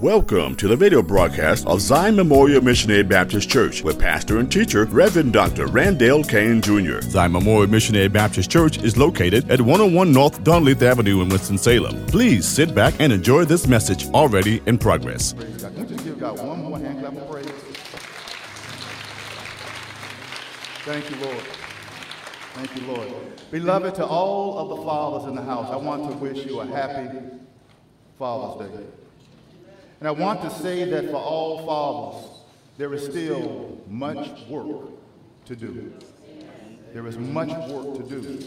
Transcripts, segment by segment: Welcome to the video broadcast of Zion Memorial Missionary Baptist Church with pastor and teacher, Reverend Dr. Randall Kane Jr. Zion Memorial Missionary Baptist Church is located at 101 North Dunleith Avenue in Winston-Salem. Please sit back and enjoy this message already in progress. Praise God. Can you just give God one more hand clap of praise? Thank you, Lord. Thank you, Lord. Beloved, to all of the fathers in the house, I want to wish you a happy Father's Day. And I want to say that for all fathers, there is still much work to do. There is much work to do.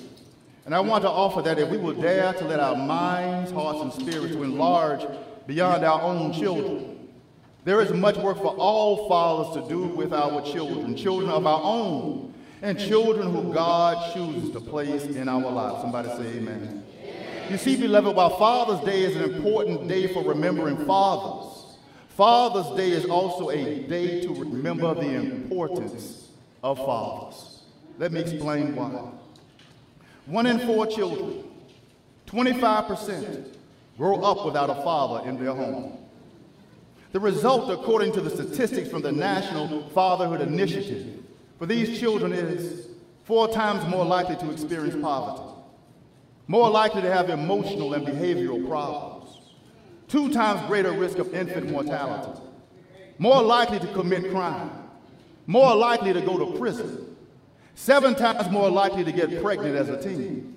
And I want to offer that if we will dare to let our minds, hearts, and spirits to enlarge beyond our own children, there is much work for all fathers to do with our children, children of our own, and children who God chooses to place in our lives. Somebody say amen. You see, beloved, while Father's Day is an important day for remembering fathers, Father's Day is also a day to remember the importance of fathers. Let me explain why. 1 in 4 children, 25%, grow up without a father in their home. The result, according to the statistics from the National Fatherhood Initiative, for these children is 4 times more likely to experience poverty, more likely to have emotional and behavioral problems, 2 times greater risk of infant mortality, more likely to commit crime, more likely to go to prison, 7 times more likely to get pregnant as a teen,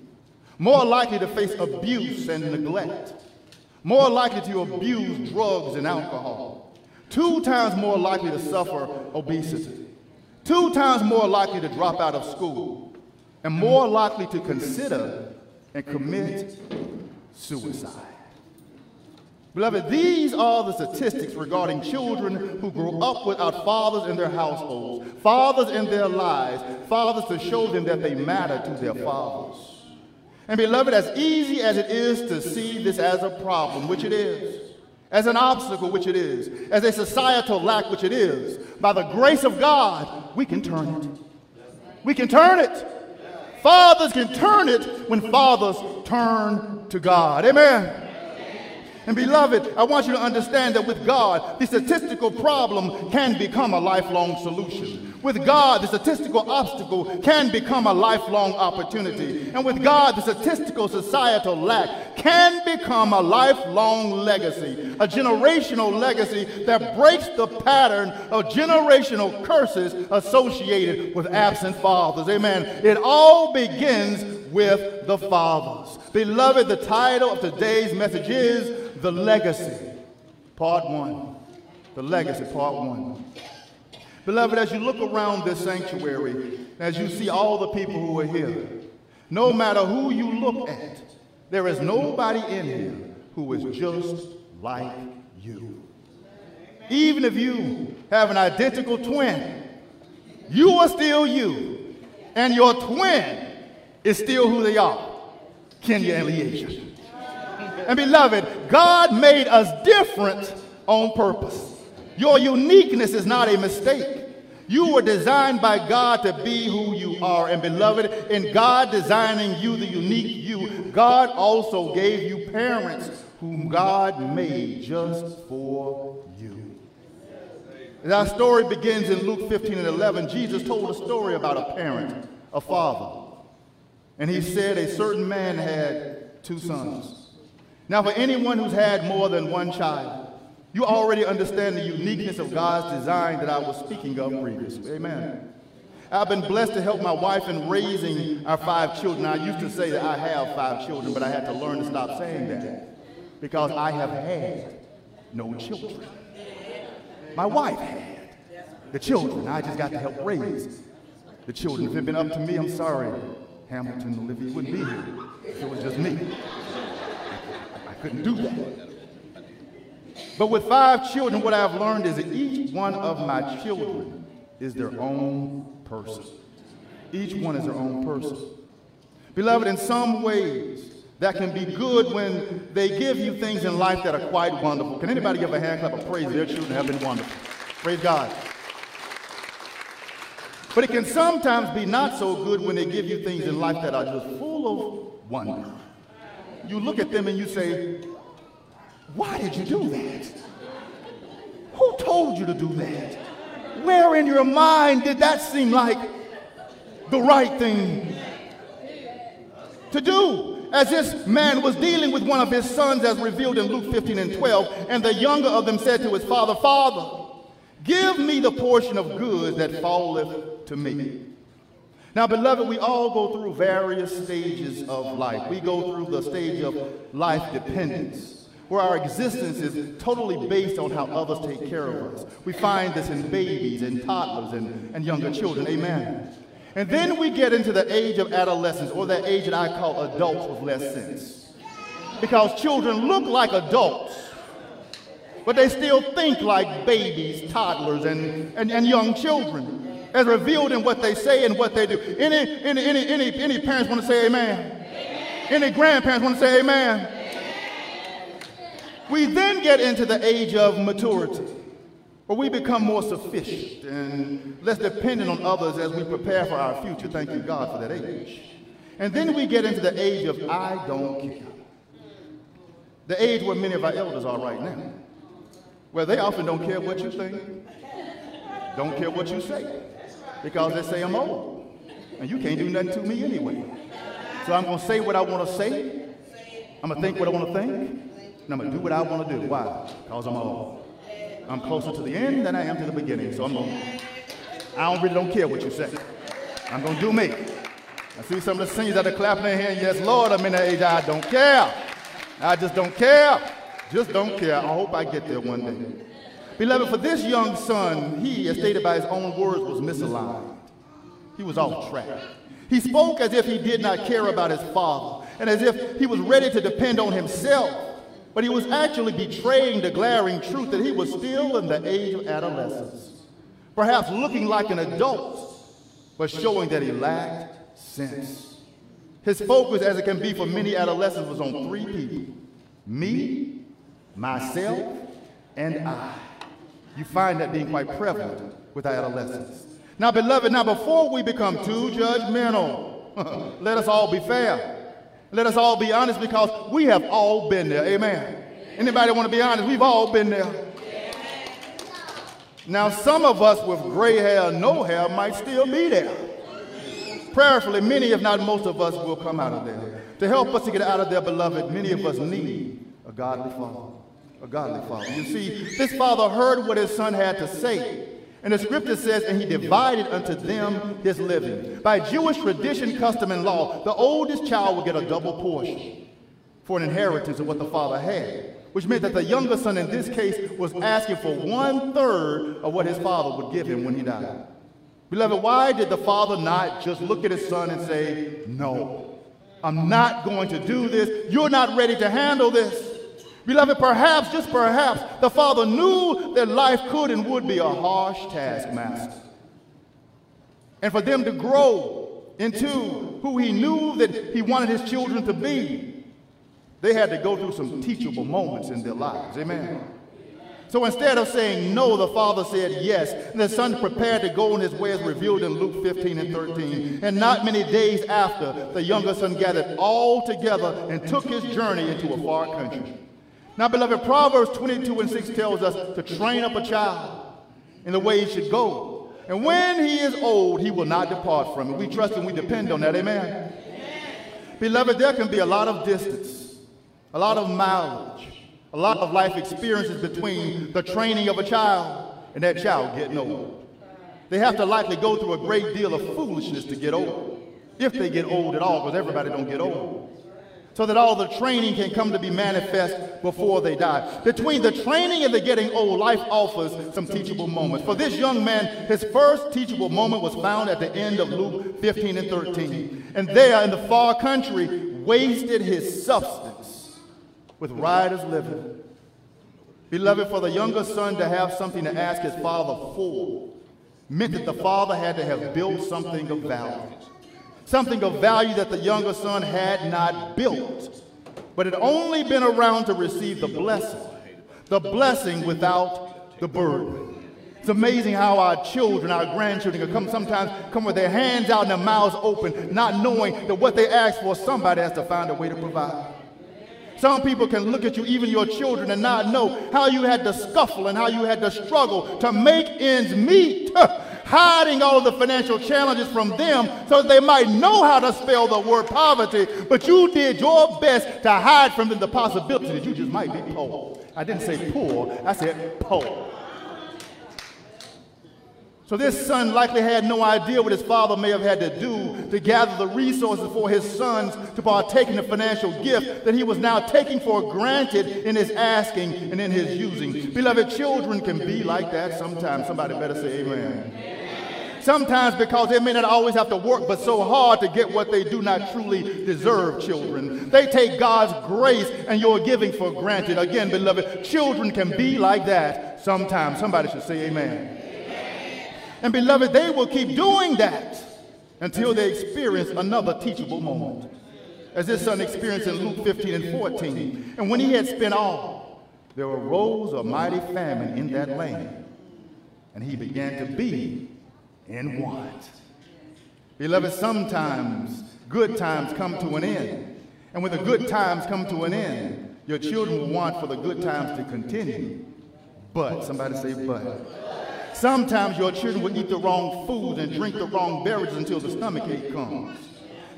more likely to face abuse and neglect, more likely to abuse drugs and alcohol, 2 times more likely to suffer obesity, 2 times more likely to drop out of school, and more likely to consider and commit suicide. Beloved, these are the statistics regarding children who grow up without fathers in their households, fathers in their lives, fathers to show them that they matter to their fathers. And beloved, as easy as it is to see this as a problem, which it is, as an obstacle, which it is, as a societal lack, which it is, by the grace of God, we can turn it. We can turn it. Fathers can turn it when fathers turn to God. Amen. Amen. And beloved, I want you to understand that with God, the statistical problem can become a lifelong solution. With God, the statistical obstacle can become a lifelong opportunity. And with God, the statistical societal lack can become a lifelong legacy, a generational legacy that breaks the pattern of generational curses associated with absent fathers. Amen. It all begins with the fathers. Beloved, the title of today's message is The Legacy, Part 1. The Legacy, Part 1. Beloved, as you look around this sanctuary, as you see all the people who are here, no matter who you look at, there is nobody in here who is just like you. Even if you have an identical twin, you are still you, and your twin is still who they are, Kenya and Lyasia. And beloved, God made us different on purpose. Your uniqueness is not a mistake. You were designed by God to be who you are. And beloved, in God designing you, the unique you, God also gave you parents whom God made just for you. As our story begins in Luke 15:11, Jesus told a story about a parent, a father. And he said a certain man had 2 sons. Now, for anyone who's had more than 1 child, you already understand the uniqueness of God's design that I was speaking of previously. Amen. I've been blessed to help my wife in raising our 5 children. I used to say that I have 5 children, but I had to learn to stop saying that because I have had no children. My wife had the children. I just got to help raise the children. If it had been up to me, I'm sorry, Hamilton, Olivia wouldn't be here. If it was just me, I couldn't do that. But with 5 children, what I've learned is that each one of my children is their own person. Each one is their own person. Beloved, in some ways, that can be good when they give you things in life that are quite wonderful. Can anybody give a hand clap of praise? Their children have been wonderful. Praise God. But it can sometimes be not so good when they give you things in life that are just full of wonder. You look at them and you say, why did you do that? told you to do that? Where in your mind did that seem like the right thing to do? As this man was dealing with one of his sons, as revealed in Luke 15 and 12, and the younger of them said to his father, "Father, give me the portion of goods that falleth to me." Now, beloved, we all go through various stages of life. We go through the stage of life dependence, where our existence is totally based on how others take care of us. We find this in babies and toddlers and younger children. Amen. And then we get into the age of adolescence, or that age that I call adults with less sense. Because children look like adults, but they still think like babies, toddlers, and young children, as revealed in what they say and what they do. Any parents want to say amen? Amen. Any grandparents want to say amen? Amen? We then get into the age of maturity, where we become more sufficient and less dependent on others as we prepare for our future. Thank you, God, for that age. And then we get into the age of I don't care, the age where many of our elders are right now, where they often don't care what you think, don't care what you say, because they say I'm old, and you can't do nothing to me anyway. So I'm going to say what I want to say, I'm going to think what I want to think, and I'm going to do what I want to do. Why? Because I'm old. I'm closer to the end than I am to the beginning, so I'm old. I really don't care what you say. I'm going to do me. I see some of the seniors that are clapping their hands. Yes, Lord, I'm in that age. I don't care. I just don't care. Just don't care. I hope I get there one day. Beloved, for this young son, he, as stated by his own words, was misaligned. He was off track. He spoke as if he did not care about his father, and as if he was ready to depend on himself, but he was actually betraying the glaring truth that he was still in the age of adolescence, perhaps looking like an adult, but showing that he lacked sense. His focus, as it can be for many adolescents, was on three people: me, myself, and I. You find that being quite prevalent with our adolescents. Now, beloved, now before we become too judgmental, let us all be fair. Let us all be honest, because we have all been there. Amen. Anybody want to be honest? We've all been there. Now, some of us with gray hair, no hair, might still be there. Prayerfully, many, if not most of us, will come out of there. To help us to get out of there, beloved, many of us need a godly father. A godly father. You see, this father heard what his son had to say. And the scripture says, and he divided unto them his living. By Jewish tradition, custom, and law, the oldest child would get a double portion for an inheritance of what the father had, which meant that the younger son in this case was asking for 1/3 of what his father would give him when he died. Beloved, why did the father not just look at his son and say, "No, I'm not going to do this. You're not ready to handle this"? Beloved, perhaps, just perhaps, the father knew that life could and would be a harsh taskmaster. And for them to grow into who he knew that he wanted his children to be, they had to go through some teachable moments in their lives. Amen. So instead of saying no, the father said yes. And the son prepared to go on his way as revealed in Luke 15 and 13. And not many days after, the younger son gathered all together and took his journey into a far country. Now, beloved, Proverbs 22 and 6 tells us to train up a child in the way he should go, and when he is old, he will not depart from it. We trust and we depend on that. Amen. Amen. Beloved, there can be a lot of distance, a lot of mileage, a lot of life experiences between the training of a child and that child getting old. They have to likely go through a great deal of foolishness to get old, if they get old at all, because everybody don't get old, so that all the training can come to be manifest before they die. Between the training and the getting old, life offers some teachable moments. For this young man, his first teachable moment was found at the end of Luke 15 and 13. And there in the far country, wasted his substance with riotous living. Beloved, for the younger son to have something to ask his father for meant that the father had to have built something of value. Something of value that the younger son had not built, but had only been around to receive the blessing without the burden. It's amazing how our children, our grandchildren, sometimes come with their hands out and their mouths open, not knowing that what they asked for, somebody has to find a way to provide. Some people can look at you, even your children, and not know how you had to scuffle and how you had to struggle to make ends meet, hiding all of the financial challenges from them so that they might know how to spell the word poverty. But you did your best to hide from them the possibility that you just might be poor. I didn't say poor, I said poor. So this son likely had no idea what his father may have had to do to gather the resources for his sons to partake in the financial gift that he was now taking for granted in his asking and in his using. Beloved, children can be like that sometimes. Somebody better say amen. Sometimes because they may not always have to work but so hard to get what they do not truly deserve, children. They take God's grace and your giving for granted. Again, beloved, children can be like that sometimes. Somebody should say amen. And beloved, they will keep doing that until they experience another teachable moment, as this son experienced in Luke 15 and 14. And when he had spent all, there arose a mighty famine in that land, and he began to be in want. Beloved, sometimes good times come to an end. And when the good times come to an end, your children will want for the good times to continue. But, somebody say but. Sometimes your children will eat the wrong food and drink the wrong beverages until the stomach ache comes.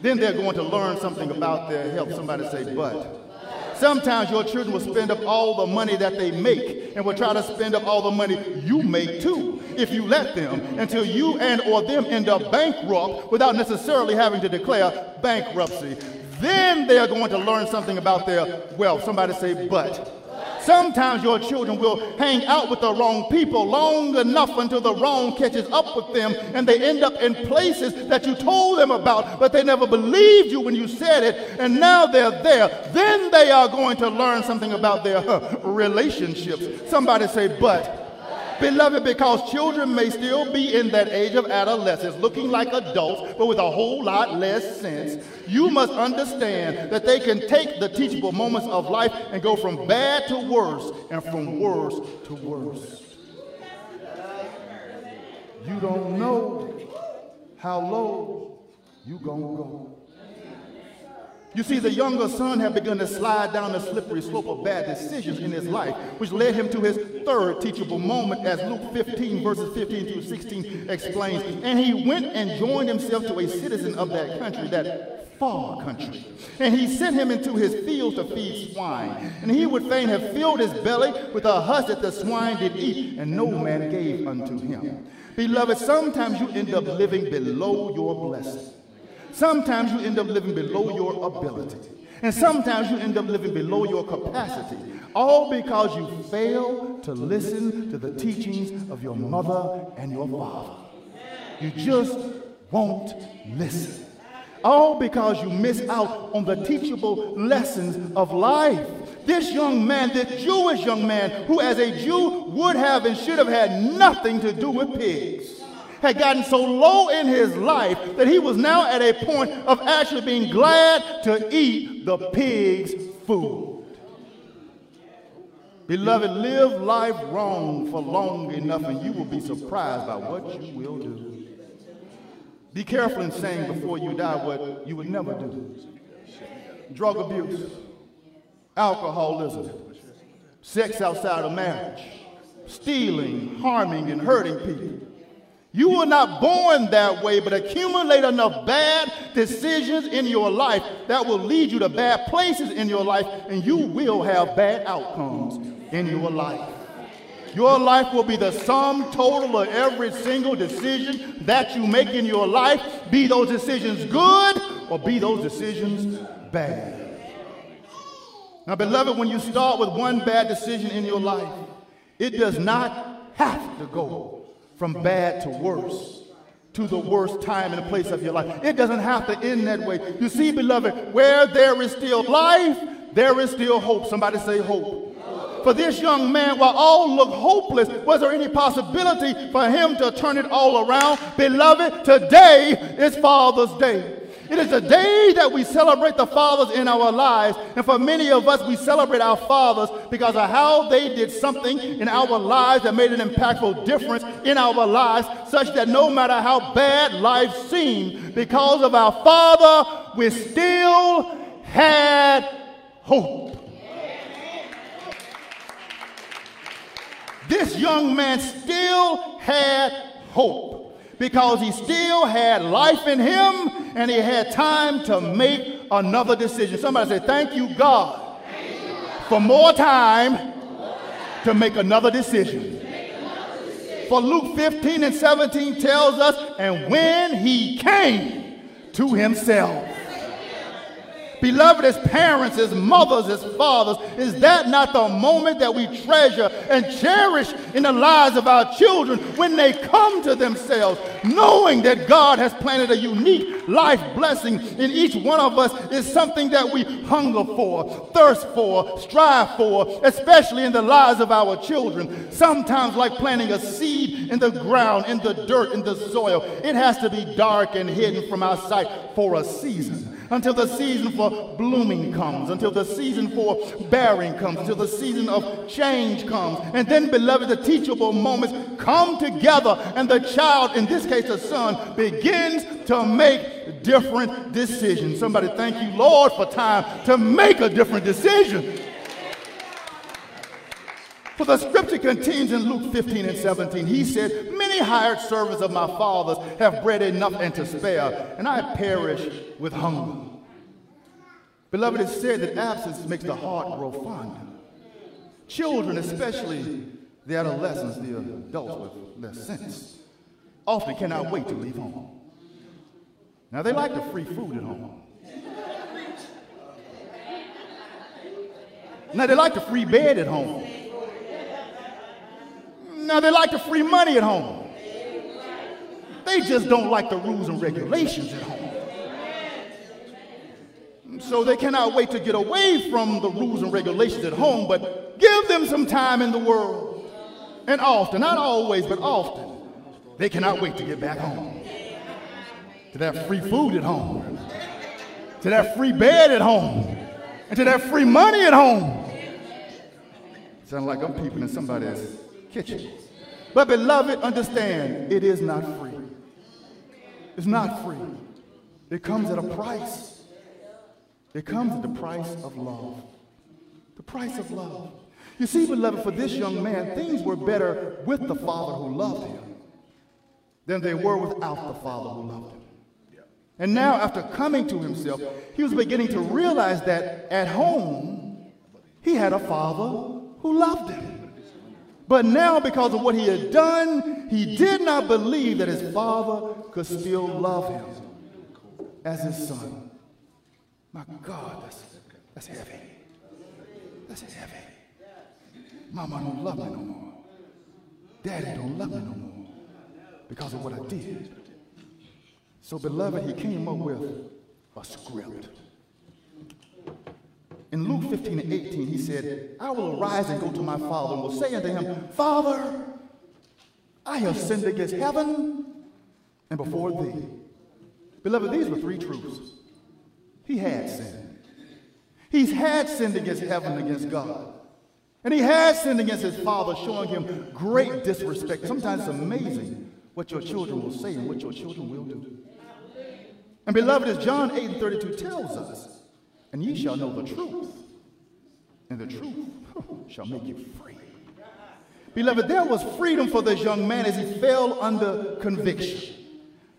Then they're going to learn something about their health. Somebody say, but. Sometimes your children will spend up all the money that they make and will try to spend up all the money you make too, if you let them, until you and or them end up bankrupt without necessarily having to declare bankruptcy. Then they're going to learn something about their wealth. Somebody say, but. Sometimes your children will hang out with the wrong people long enough until the wrong catches up with them and they end up in places that you told them about, but they never believed you when you said it, and now they're there. Then they are going to learn something about their relationships. Somebody say, but. Beloved, because children may still be in that age of adolescence, looking like adults, but with a whole lot less sense, you must understand that they can take the teachable moments of life and go from bad to worse and from worse to worse. You don't know how low you're going to go. You see, the younger son had begun to slide down the slippery slope of bad decisions in his life, which led him to his third teachable moment, as Luke 15, verses 15 through 16 explains. And he went and joined himself to a citizen of that country, that far country. And he sent him into his field to feed swine. And he would fain have filled his belly with a husk that the swine did eat, and no man gave unto him. Beloved, sometimes you end up living below your blessing. Sometimes you end up living below your ability. And sometimes you end up living below your capacity. All because you fail to listen to the teachings of your mother and your father. You just won't listen. All because you miss out on the teachable lessons of life. This young man, this Jewish young man, who as a Jew would have and should have had nothing to do with pigs, had gotten so low in his life that he was now at a point of actually being glad to eat the pig's food. Beloved, live life wrong for long enough and you will be surprised by what you will do. Be careful in saying before you die what you would never do. Drug abuse, alcoholism, sex outside of marriage, stealing, harming, and hurting people. You were not born that way, but accumulate enough bad decisions in your life that will lead you to bad places in your life, and you will have bad outcomes in your life. Your life will be the sum total of every single decision that you make in your life, be those decisions good or be those decisions bad. Now, beloved, when you start with one bad decision in your life, it does not have to go from bad to worse, to the worst time and place of your life. It doesn't have to end that way. You see, beloved, where there is still life, there is still hope. Somebody say hope. For this young man, while all looked hopeless, was there any possibility for him to turn it all around? Beloved, today is Father's Day. It is a day that we celebrate the fathers in our lives, and for many of us, we celebrate our fathers because of how they did something in our lives that made an impactful difference in our lives, such that no matter how bad life seemed, because of our father, we still had hope. This young man still had hope because he still had life in him and he had time to make another decision. Somebody say, thank you, God, for more time to make another decision. For Luke 15 and 17 tells us, and when he came to himself. Beloved, as parents, as mothers, as fathers, is that not the moment that we treasure and cherish in the lives of our children when they come to themselves? Knowing that God has planted a unique life blessing in each one of us is something that we hunger for, thirst for, strive for, especially in the lives of our children. Sometimes like planting a seed in the ground, in the dirt, in the soil, it has to be dark and hidden from our sight for a season. Until the season for blooming comes, until the season for bearing comes, until the season of change comes. And then, beloved, the teachable moments come together and the child, in this case the son, begins to make different decisions. Somebody thank you, Lord, for time to make a different decision. For the scripture continues in Luke 15 and 17. He said, many hired servants of my father's have bread enough and to spare, and I perish with hunger. Beloved, it's said that absence makes the heart grow fonder. Children, especially the adolescents, the adults with less sense, often cannot wait to leave home. Now, they like the free food at home. Now, they like the free bed at home. Now, they like the free money at home. They just don't like the rules and regulations at home. So they cannot wait to get away from the rules and regulations at home, but give them some time in the world. And often, not always, but often, they cannot wait to get back home. To that free food at home. To that free bed at home. And to that free money at home. Sounds like I'm peeping in somebody else's kitchen. But beloved, understand, it is not free. It's not free. It comes at a price. It comes at the price of love. The price of love. You see, beloved, for this young man, things were better with the father who loved him than they were without the father who loved him. And now, after coming to himself, he was beginning to realize that at home, he had a father who loved him. But now, because of what he had done, he did not believe that his father could still love him as his son. My God, that's heavy. That's heavy. Mama don't love me no more. Daddy don't love me no more because of what I did. So, beloved, he came up with a script. In Luke 15 and 18, he said, I will arise and go to my father and will say unto him, Father, I have sinned against heaven and before thee. Beloved, these were three truths. He had sinned. He's had sinned against heaven, against God. And he had sinned against his father, showing him great disrespect. Sometimes it's amazing what your children will say and what your children will do. And beloved, as John 8 and 32 tells us, and ye shall know the truth, and the truth shall make you free. Beloved, there was freedom for this young man as he fell under conviction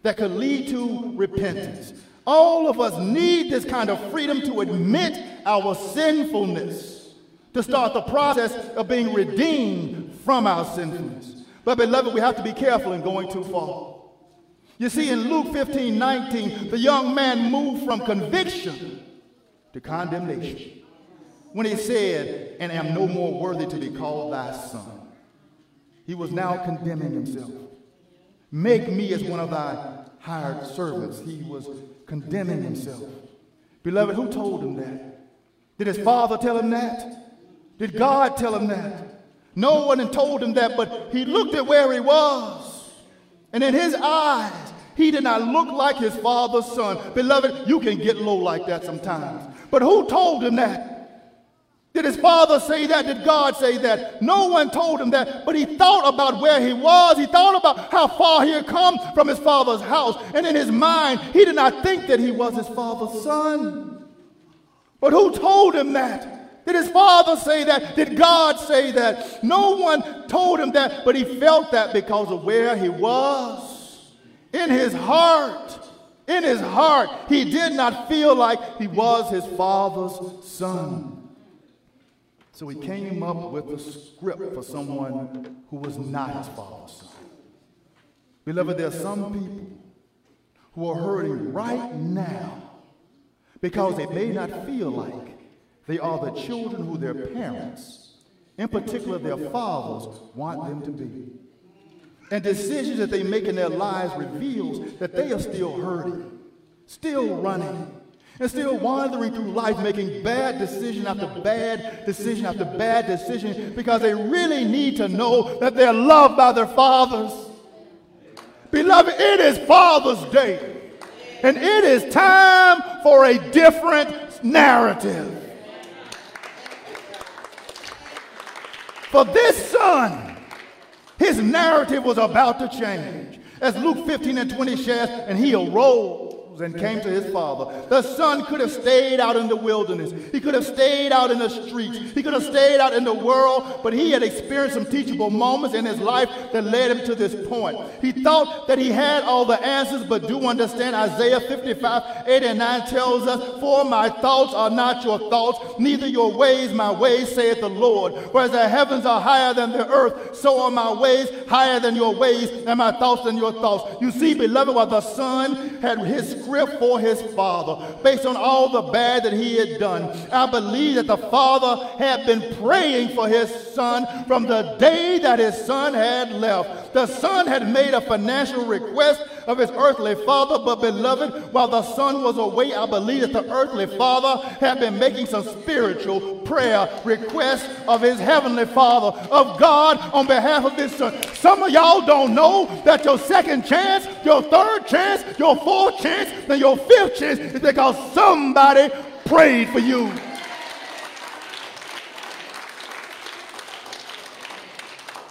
that could lead to repentance. All of us need this kind of freedom to admit our sinfulness, to start the process of being redeemed from our sinfulness. But beloved, we have to be careful in going too far. You see, in Luke 15, 19, the young man moved from conviction to condemnation when he said, and am no more worthy to be called thy son. He was now condemning himself. Make me as one of thy hired servants. He was condemning himself. Beloved, who told him that? Did his father tell him that? Did God tell him that? No one had told him that, but he looked at where he was, and in his eyes, he did not look like his father's son. Beloved, you can get low like that sometimes. But who told him that? Did his father say that? Did God say that? No one told him that, but he thought about where he was. He thought about how far he had come from his father's house. And in his mind, he did not think that he was his father's son. But who told him that? Did his father say that? Did God say that? No one told him that, but he felt that because of where he was. In his heart, he did not feel like he was his father's son. So he came up with a script for someone who was not his father's son. Beloved, there are some people who are hurting right now because they may not feel like they are the children who their parents, in particular their fathers, want them to be. And decisions that they make in their lives reveals that they are still hurting, still running, and still wandering through life making bad decision after bad decision after bad decision because they really need to know that they're loved by their fathers. Beloved, it is Father's Day, and it is time for a different narrative. For this son, his narrative was about to change. As Luke 15:20 shares, and he arose and came to his father. The son could have stayed out in the wilderness. He could have stayed out in the streets. He could have stayed out in the world, but he had experienced some teachable moments in his life that led him to this point. He thought that he had all the answers, but do understand Isaiah 55:8-9 tells us, for my thoughts are not your thoughts, neither your ways my ways, saith the Lord. Whereas the heavens are higher than the earth, so are my ways higher than your ways, and my thoughts than your thoughts. You see, beloved, while the son had his script for his father, based on all the bad that he had done, I believe that the father had been praying for his son from the day that his son had left. The son had made a financial request of his earthly father, but beloved, while the son was away, I believe that the earthly father had been making some spiritual prayer requests of his heavenly father, of God, on behalf of his son. Some of y'all don't know that your second chance, your third chance, your fourth chance, and your fifth chance is because somebody prayed for you.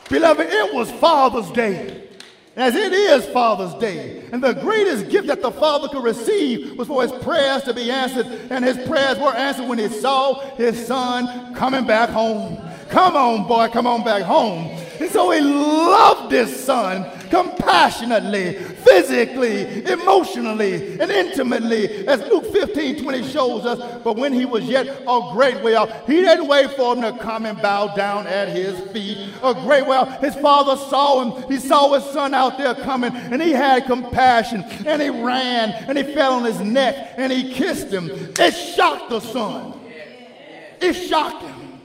Beloved, it was Father's Day. As it is Father's Day, and the greatest gift that the father could receive was for his prayers to be answered, and his prayers were answered when he saw his son coming back home. Come on, boy, come on back home. And so he loved his son compassionately, physically, emotionally, and intimately, as Luke 15:20 shows us. But when he was yet a great way off, he didn't wait for him to come and bow down at his feet. A great way off, his father saw him. He saw his son out there coming, and he had compassion, and he ran, and he fell on his neck, and he kissed him. It shocked the son. It shocked him.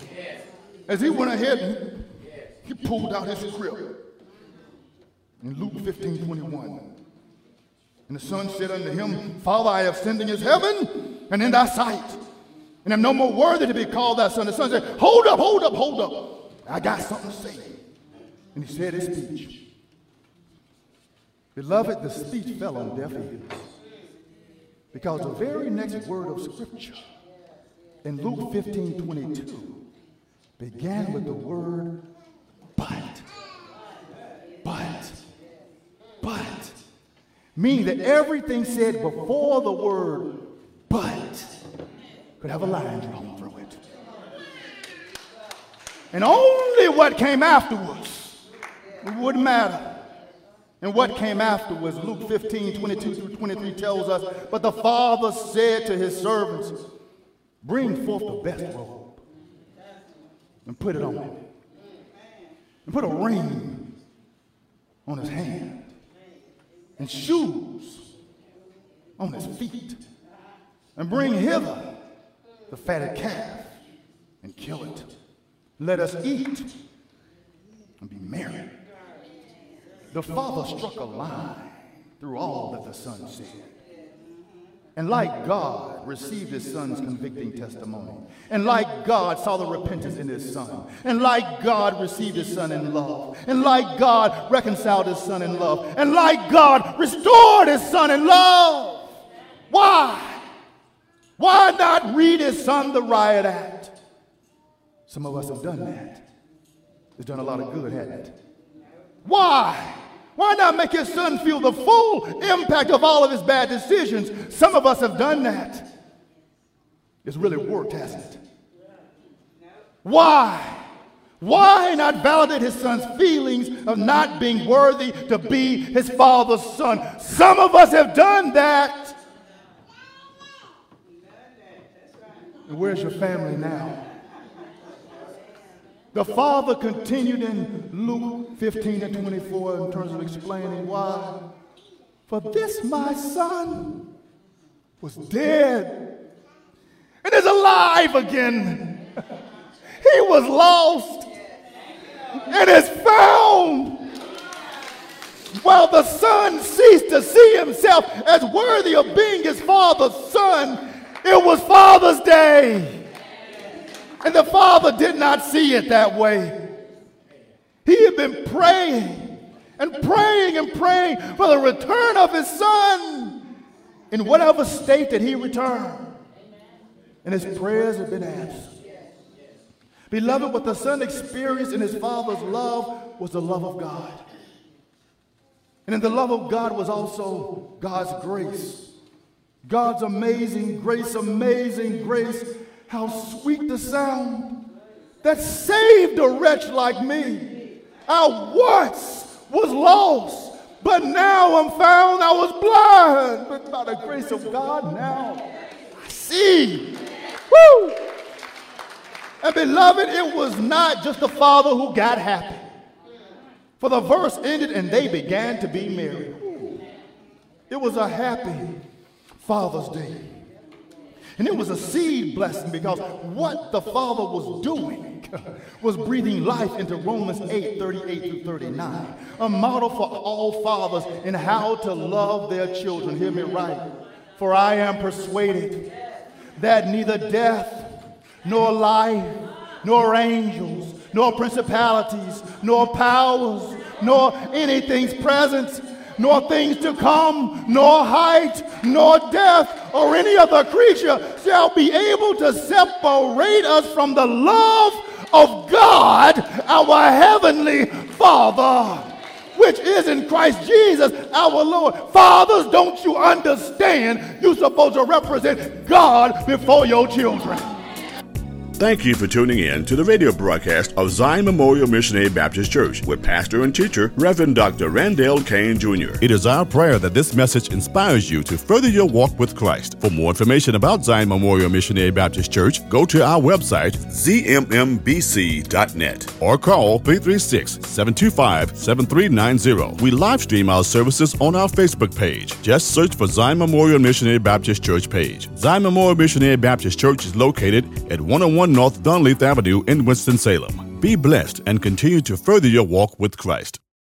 As he went ahead, he pulled out his script. In Luke 15:21, and the son said unto him, Father, I have sinned against heaven and in thy sight, and am no more worthy to be called thy son. The son said, hold up, hold up, hold up. I got something to say. And he said his speech. Beloved, the speech fell on deaf ears, because the very next word of scripture in Luke 15:22 began with the word, but, meaning that everything said before the word but could have a line drawn through it. And only what came afterwards would matter. And what came afterwards, Luke 15:22-23 tells us, but the father said to his servants, bring forth the best robe and put it on him, and put a ring on his hand, and shoes on his feet, and bring hither the fatted calf and kill it. Let us eat and be merry. The father struck a line through all that the son said, and like God received his son's convicting testimony, and like God saw the repentance in his son, and like God received his son in love, and like God reconciled his son in love, and like God restored his son in love. Why? Why not read his son the riot act? Some of us have done that. It's done a lot of good, hasn't it? Why? Why not make his son feel the full impact of all of his bad decisions? Some of us have done that. It's really worked, hasn't it? Why? Why not validate his son's feelings of not being worthy to be his father's son? Some of us have done that. And where's your family now? The father continued in Luke 15 and 24 in terms of explaining why. For this my son was dead and is alive again. He was lost and is found. While the son ceased to see himself as worthy of being his father's son, it was Father's Day. And the father did not see it that way. He had been praying and praying and praying for the return of his son in whatever state that he returned. And his prayers had been answered. Beloved, what the son experienced in his father's love was the love of God. And in the love of God was also God's grace. God's amazing grace, how sweet the sound that saved a wretch like me. I once was lost, but now I'm found. I was blind, but by the grace of God, now I see. Woo! And beloved, it was not just the father who got happy. For the verse ended, and they began to be merry. It was a happy Father's Day. And it was a seed blessing because what the father was doing was breathing life into Romans 8:38-39. A model for all fathers in how to love their children. Hear me right. For I am persuaded that neither death, nor life, nor angels, nor principalities, nor powers, nor anything's present, nor things to come, nor height, nor depth, or any other creature shall be able to separate us from the love of God, our heavenly Father, which is in Christ Jesus our Lord. Fathers, don't you understand? You're supposed to represent God before your children. Thank you for tuning in to the radio broadcast of Zion Memorial Missionary Baptist Church with pastor and teacher, Reverend Dr. Randall Kane Jr. It is our prayer that this message inspires you to further your walk with Christ. For more information about Zion Memorial Missionary Baptist Church, go to our website, zmmbc.net, or call 336-725-7390. We live stream our services on our Facebook page. Just search for Zion Memorial Missionary Baptist Church page. Zion Memorial Missionary Baptist Church is located at 101 North Dunleith Avenue in Winston-Salem. Be blessed and continue to further your walk with Christ.